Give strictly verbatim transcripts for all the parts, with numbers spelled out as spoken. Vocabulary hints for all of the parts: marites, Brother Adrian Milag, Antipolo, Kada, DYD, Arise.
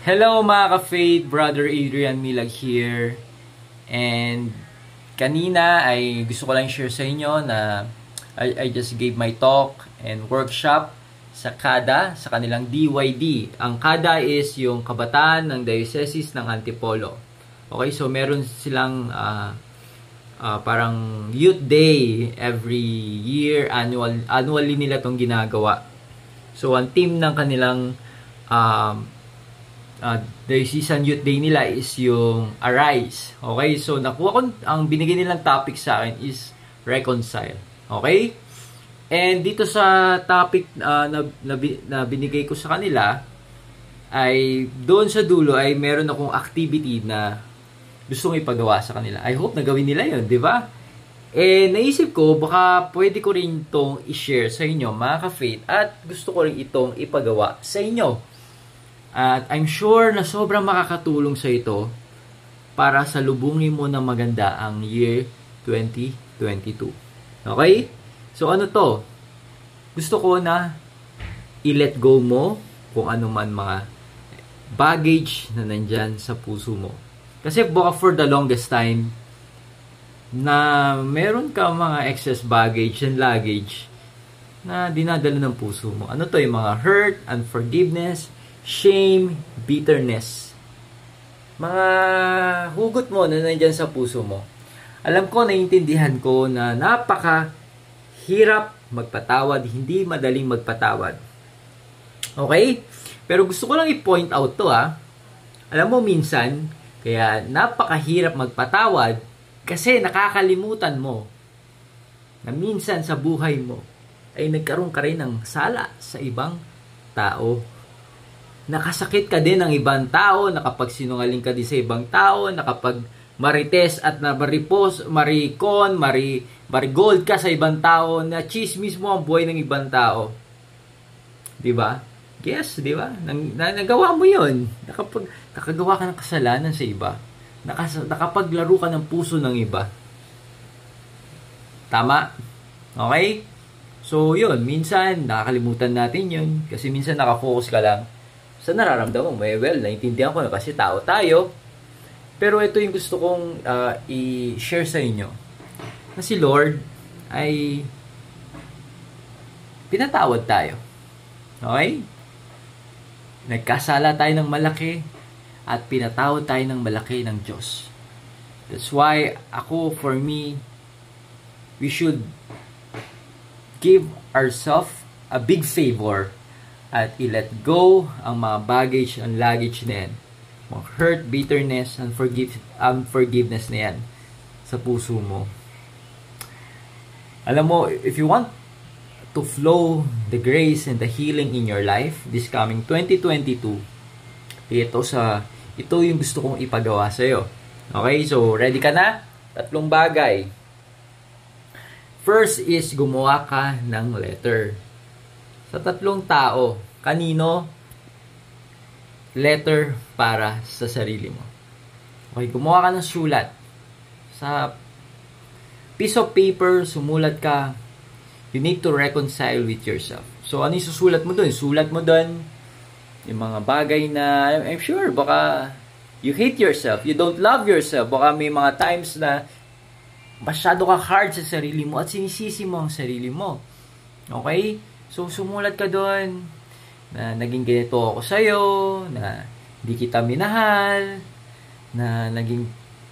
Hello mga ka-faith, Brother Adrian Milag here. And kanina ay gusto ko lang share sa inyo na I, I just gave my talk and workshop sa Kada, sa kanilang D Y D. Ang Kada is yung kabataan ng diocese ng Antipolo. Okay, so meron silang uh, uh, parang youth day every year, annual, annually nila itong ginagawa. So ang team ng kanilang um, Uh, the season youth day nila is yung Arise. Okay, so nakuha ko, ang binigay nilang topic sa akin is reconcile. Okay, and dito sa topic uh, na, na, na binigay ko sa kanila ay doon sa dulo ay meron akong activity na gusto kong ipagawa sa kanila. I hope na gawin nila yun, di ba? Eh naisip ko baka pwede ko rin itong i-share sa inyo mga ka-faith, at gusto ko rin itong ipagawa sa inyo. At I'm sure na sobrang makakatulong sa ito para salubungin mo ng maganda ang year twenty twenty-two. Okay? So ano to? Gusto ko na i-let go mo kung ano man mga baggage na nandyan sa puso mo. Kasi baka for the longest time na meron ka mga excess baggage and luggage na dinadala ng puso mo. Ano to? Yung mga hurt, unforgiveness, shame, bitterness. Mga hugot mo na nandyan sa puso mo. Alam ko, naiintindihan ko na napaka hirap magpatawad, hindi madaling magpatawad. Okay? Pero gusto ko lang i-point out to ha. Alam mo minsan, kaya napakahirap magpatawad kasi nakakalimutan mo na minsan sa buhay mo ay nagkaroon ka rin ng sala sa ibang tao. Nakasakit ka din ng ibang tao, nakapagsinungaling ka din sa ibang tao, nakapagmarites at nabaripos, marikon, mari, marigold ka sa ibang tao, na chismis mo ang buhay ng ibang tao. Diba? Yes, diba? Nang, na, nagawa mo yun. Nakapag, nakagawa ka ng kasalanan sa iba. Nakas, nakapaglaro ka ng puso ng iba. Tama? Okay? So, yun. Minsan, nakakalimutan natin yun. Kasi minsan nakafocus ka lang sa nararamdaman mo. Well, naiintindihan ko na kasi tao tayo. Pero ito yung gusto kong uh, i-share sa inyo. Na si Lord ay pinatawad tayo. Okay? Nagkasala tayo ng malaki at pinatawad tayo ng malaki ng Diyos. That's why ako, for me, we should give ourselves a big favor at i-let go ang mga baggage, ang luggage na yan. Mga hurt, bitterness, unforgive, unforgiveness na yan sa puso mo. Alam mo, if you want to flow the grace and the healing in your life this coming twenty twenty-two, ito sa ito yung gusto kong ipagawa sa iyo. Okay, so ready ka na? Tatlong bagay. First is gumawa ka ng letter. Sa tatlong tao, kanino? Letter para sa sarili mo. Okay, gumawa ka ng sulat. Sa piece of paper, sumulat ka. You need to reconcile with yourself. So, ano yung susulat mo dun? Sulat mo dun yung mga bagay na, I'm sure, baka you hate yourself. You don't love yourself. Baka may mga times na masyado ka hard sa sarili mo at sinisisi mo ang sarili mo. Okay? So, sumulat ka doon na naging ganito ako sa'yo, na di kita minahal, na naging,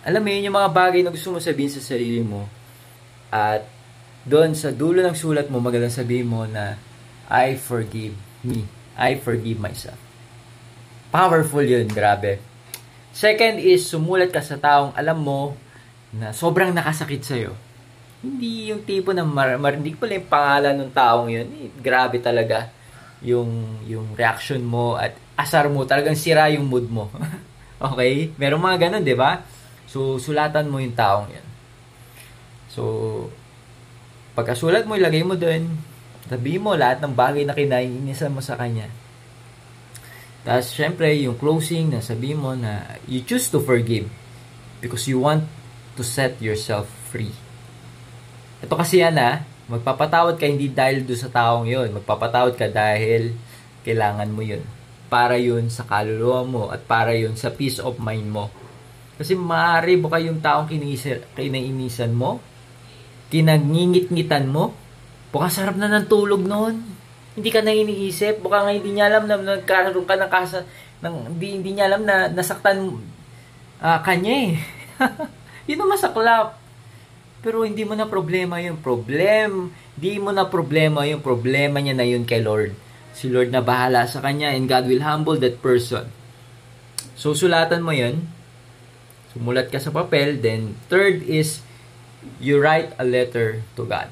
alam mo yun, yung mga bagay na gusto mo sabihin sa sarili mo. At doon sa dulo ng sulat mo, magandang sabihin mo na, I forgive me. I forgive myself. Powerful yun, grabe. Second is, sumulat ka sa taong alam mo na sobrang nakasakit sa'yo. Hindi yung tipo na mar- marinig pala yung pangalan ng taong yun. Eh, grabe talaga yung, yung reaction mo at asar mo. Talagang sira yung mood mo. Okay? Meron mga ganun, di ba? So, sulatan mo yung taong yun. So, pagkasulat mo, ilagay mo dun. Sabihin mo lahat ng bagay na kinaiinisan mo sa kanya. Tapos, syempre, yung closing na sabihin mo na you choose to forgive because you want to set yourself free. Ito kasi yan ha, magpapatawad ka hindi dahil doon sa taong yun. Magpapatawad ka dahil kailangan mo yun. para yun sa kaluluwa mo at para yun sa peace of mind mo. Kasi maaari baka yung taong kinainisan mo, kinagngingit-ngitan mo, baka sarap na ng tulog noon. Hindi ka na iniisip, baka nga hindi niya alam na nagkaroon ka ng kasa, ng, hindi, hindi niya alam na nasaktan uh, kanya eh. Yun ang masaklap. Pero hindi mo na problema yung problem. Hindi mo na problema yung problema niya na yun kay Lord. Si Lord na bahala sa kanya and God will humble that person. So, sulatan mo yun. Sumulat ka sa papel. Then, third is, you write a letter to God.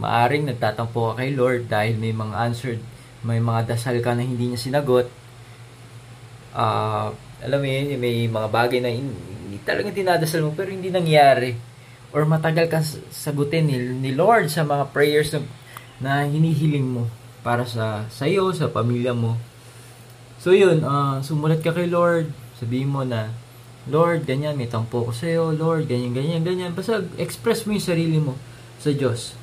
Maaring nagtatampo ka kay Lord dahil may mga answered, may mga dasal ka na hindi niya sinagot. Ah, uh, alam mo yun, may mga bagay na hindi talagang dinadasal mo pero hindi nangyari. Or matagal kang sagutin ni, ni Lord sa mga prayers na, na hinihiling mo para sa sa'yo, sa pamilya mo. So yun, uh, sumulat ka kay Lord. Sabihin mo na, Lord, ganyan, may tampo ko sa'yo. Lord, ganyan, ganyan, ganyan. Basta express mo yung sarili mo sa Diyos.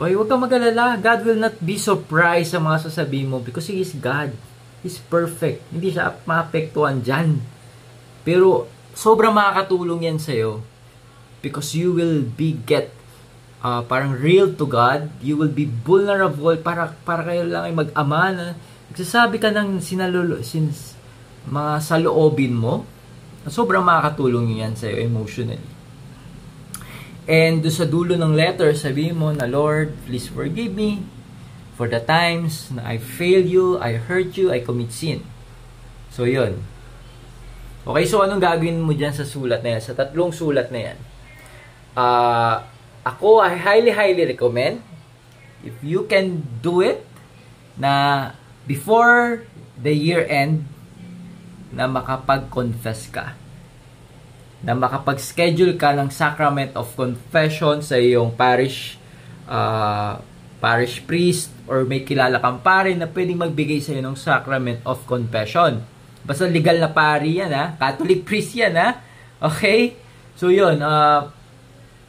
Okay, huwag kang mag-alala. God will not be surprised sa mga sasabihin mo because He is God. Is perfect. Hindi siya maapektuhan dyan. Pero, sobrang makakatulong yan sa'yo. Because you will be get uh, parang real to God. You will be vulnerable para, para kayo lang ay mag-ama na nagsasabi ka ng sinalolo, since, mga saloobin mo. Sobrang makakatulong yan sa'yo emotionally. And do sa dulo ng letter, sabihin mo na, Lord, please forgive me for the times na I fail you, I hurt you, I commit sin. So, yun. Okay, so anong gagawin mo dyan sa sulat na yan? Sa tatlong sulat na yan? Uh, ako, I highly, highly recommend if you can do it na before the year end na makapag-confess ka. Na makapag-schedule ka ng sacrament of confession sa iyong parish uh, parish priest or may kilala kang pare na pwedeng magbigay sa'yo ng sacrament of confession. Basta legal na pare yan ha. Catholic priest yan ha. Okay? So yun, uh,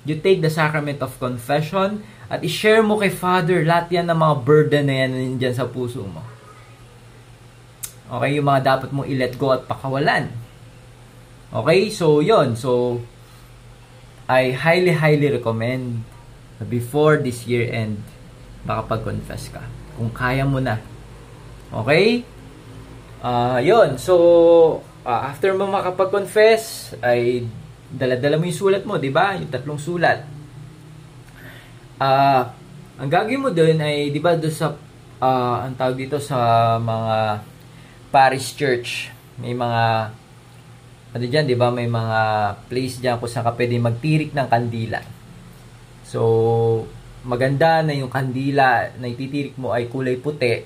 you take the sacrament of confession at i-share mo kay Father lahat yan ng mga burden na yan nandyan sa puso mo. Okay? Yung mga dapat mong i-let go at pakawalan. Okay? So yun. So, I highly, highly recommend before this year end makapag-confess ka. Kung kaya mo na. Okay? Uh, yun. So, uh, after mo makapag-confess, ay dala-dala mo yung sulat mo, di ba? Yung tatlong sulat. Uh, ang gagawin mo dun ay, di ba, doon sa, uh, ang tawag dito sa mga parish church. May mga, ano dyan, di ba? May mga place dyan kung saan ka pwede magtirik ng kandila. So, maganda na yung kandila na ititirik mo ay kulay puti.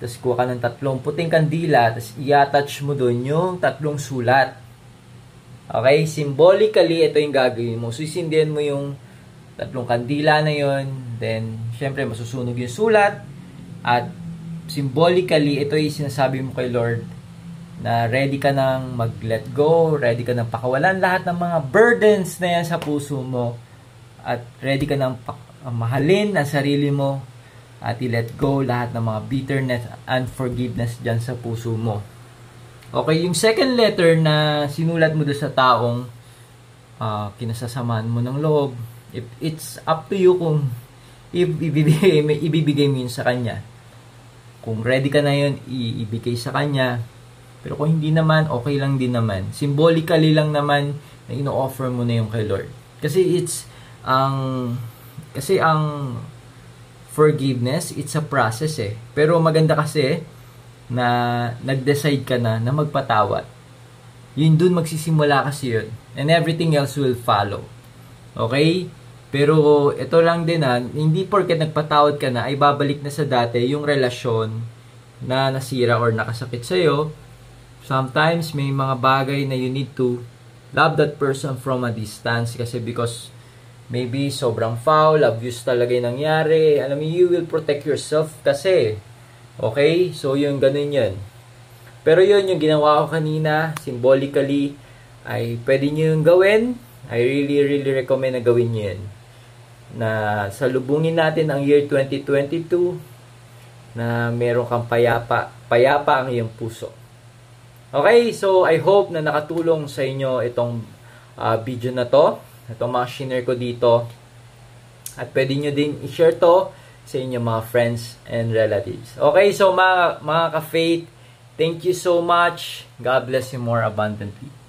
Tapos kuha ka ng tatlong puting kandila, tapos i-attach mo doon yung tatlong sulat. Okay? Symbolically, ito yung gagawin mo. Susindihan mo yung tatlong kandila na yun. Then, syempre, masusunog yung sulat. At symbolically, ito yung sinasabi mo kay Lord na ready ka nang mag-let go, ready ka nang pakawalan lahat ng mga burdens na yan sa puso mo. At ready ka nang mahalin ang sarili mo at i-let go lahat ng mga bitterness and unforgiveness dyan sa puso mo. Okay, yung second letter na sinulat mo doon sa taong uh, kinasasamahan mo ng loob, if it's up to you kung ibibigay, ibibigay mo yun sa kanya. Kung ready ka na yun, ibigay sa kanya. Pero kung hindi naman, okay lang din naman. Symbolically lang naman na ino-offer mo na yung kay Lord. Kasi it's ang kasi ang forgiveness, it's a process eh. Pero maganda kasi na nag-decide ka na na magpatawad. Yun dun magsisimula kasi yun. And everything else will follow. Okay? Pero ito lang din ha, hindi porket nagpatawad ka na ay babalik na sa dati yung relasyon na nasira or nakasakit sa'yo. Sometimes may mga bagay na you need to love that person from a distance kasi because maybe sobrang foul, abuse talaga yung nangyari. Alam mo, you will protect yourself kasi. Okay? So, yung ganun yun. Pero yun, yung ginawa ko kanina, symbolically, ay pwede nyo yung gawin. I really, really recommend na gawin nyo yun. Na salubungin natin ang year twenty twenty-two na meron kang payapa, payapa ang iyong puso. Okay, so I hope na nakatulong sa inyo itong uh, video na to, itong mga shinare ko dito. At pwede nyo din i-share to sa inyong mga friends and relatives. Okay, so mga, mga ka-faith, thank you so much. God bless you more abundantly.